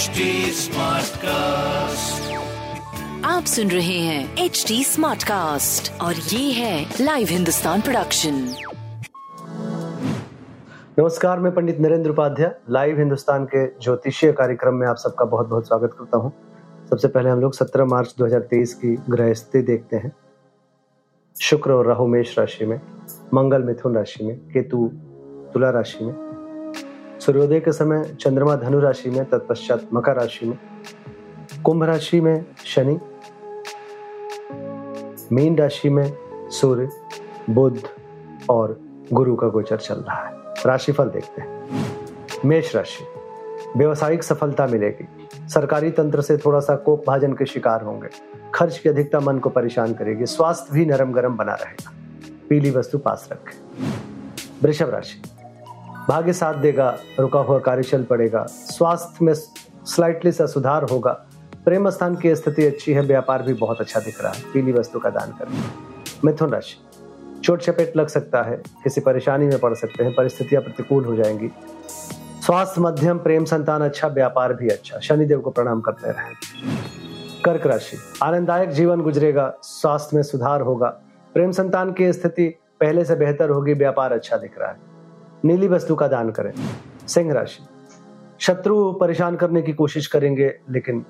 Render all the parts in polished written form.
HT Smartcast। आप सुन रहे हैं HT Smartcast और ये है लाइव हिंदुस्तान प्रोडक्शन। नमस्कार, मैं पंडित नरेंद्र उपाध्याय लाइव हिंदुस्तान के ज्योतिषीय कार्यक्रम में आप सबका बहुत बहुत स्वागत करता हूँ। सबसे पहले हम लोग 17 मार्च 2023 की ग्रह स्थिति देखते हैं। शुक्र और राहु मेष राशि में, मंगल मिथुन राशि में, केतु तुला राशि में, सूर्योदय के समय चंद्रमा धनु राशि में, तत्पश्चात मकर राशि में, कुंभ राशि में शनि, मीन राशि में सूर्य बुध और गुरु का गोचर चल रहा है। राशिफल देखते हैं। मेष राशि, व्यवसायिक सफलता मिलेगी। सरकारी तंत्र से थोड़ा सा कोप भाजन के शिकार होंगे। खर्च की अधिकता मन को परेशान करेगी। स्वास्थ्य भी नरम गरम बना रहेगा। पीली वस्तु पास रखें। वृषभ राशि, भाग्य साथ देगा, रुका हुआ कार्य चल पड़ेगा। स्वास्थ्य में स्लाइटली सा सुधार होगा। प्रेम स्थान की स्थिति अच्छी है। व्यापार भी बहुत अच्छा दिख रहा है। पीली वस्तु का दान करें। मिथुन राशि, चोट चपेट लग सकता है। किसी परेशानी में पड़ सकते हैं। परिस्थितियां प्रतिकूल हो जाएंगी। स्वास्थ्य मध्यम, प्रेम संतान अच्छा, व्यापार भी अच्छा। शनिदेव को प्रणाम करते रहें। कर्क राशि, आनंददायक जीवन गुजरेगा। स्वास्थ्य में सुधार होगा। प्रेम संतान की स्थिति पहले से बेहतर होगी। व्यापार अच्छा दिख रहा है। नीली वस्तु का दान करें। सिंह राशि, शत्रु परेशान करने की कोशिश करेंगे लेकिन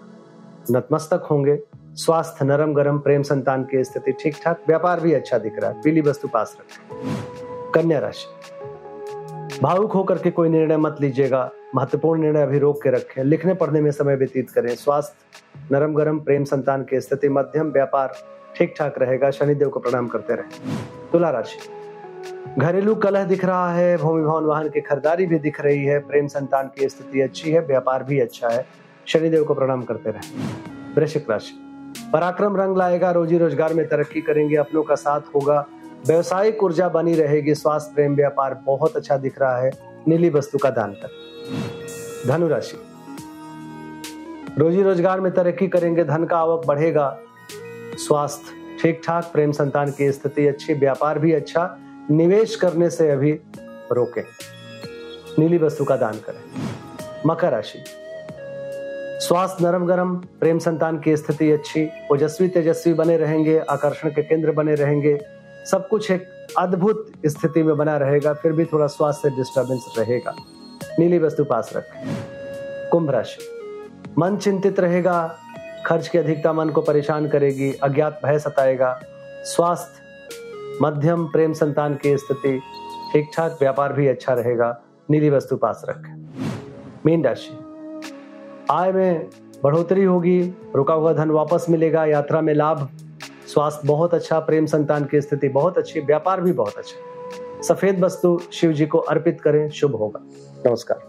नतमस्तक होंगे। स्वास्थ्य नरम गरम, प्रेम संतान की स्थिति ठीक ठाक, व्यापार भी अच्छा दिख रहा है। पीली वस्तु पास रखें। कन्या राशि, भावुक होकर के कोई निर्णय मत लीजिएगा। महत्वपूर्ण निर्णय अभी रोक के रखें। लिखने पढ़ने में समय व्यतीत करें। स्वास्थ्य नरम गरम, प्रेम संतान की स्थिति मध्यम, व्यापार ठीक ठाक रहेगा। शनिदेव को प्रणाम करते रहें। तुला राशि, घरेलू कलह दिख रहा है। भूमि भवन वाहन की खरीदारी भी दिख रही है। प्रेम संतान की स्थिति अच्छी है। व्यापार भी अच्छा है। शनिदेव को प्रणाम करते रहें। वृश्चिक राशि, पराक्रम रंग लाएगा। रोजी रोजगार में तरक्की करेंगे। अपनों का साथ होगा। व्यवसायिक ऊर्जा बनी रहेगी। स्वास्थ्य प्रेम व्यापार बहुत अच्छा दिख रहा है। नीली वस्तु का दान करें। धनु राशि, रोजी रोजगार में तरक्की करेंगे। धन का आवक बढ़ेगा। स्वास्थ्य ठीक ठाक, प्रेम संतान की स्थिति अच्छी, व्यापार भी अच्छा। निवेश करने से अभी रोकें। नीली वस्तु का दान करें। मकर राशि, स्वास्थ्य नरम गरम, प्रेम संतान की स्थिति अच्छी। ओजस्वी तेजस्वी बने रहेंगे। आकर्षण के केंद्र बने रहेंगे। सब कुछ एक अद्भुत स्थिति में बना रहेगा। फिर भी थोड़ा स्वास्थ्य से डिस्टर्बेंस रहेगा। नीली वस्तु पास रखें। कुंभ राशि, मन चिंतित रहेगा। खर्च की अधिकता मन को परेशान करेगी। अज्ञात भय सताएगा। स्वास्थ्य मध्यम, प्रेम संतान की स्थिति ठीक ठाक, व्यापार भी अच्छा रहेगा। नीली वस्तु पास रखें। मीन राशि, आय में बढ़ोतरी होगी। रुका हुआ धन वापस मिलेगा। यात्रा में लाभ। स्वास्थ्य बहुत अच्छा, प्रेम संतान की स्थिति बहुत अच्छी, व्यापार भी बहुत अच्छा। सफेद वस्तु शिव जी को अर्पित करें, शुभ होगा। नमस्कार।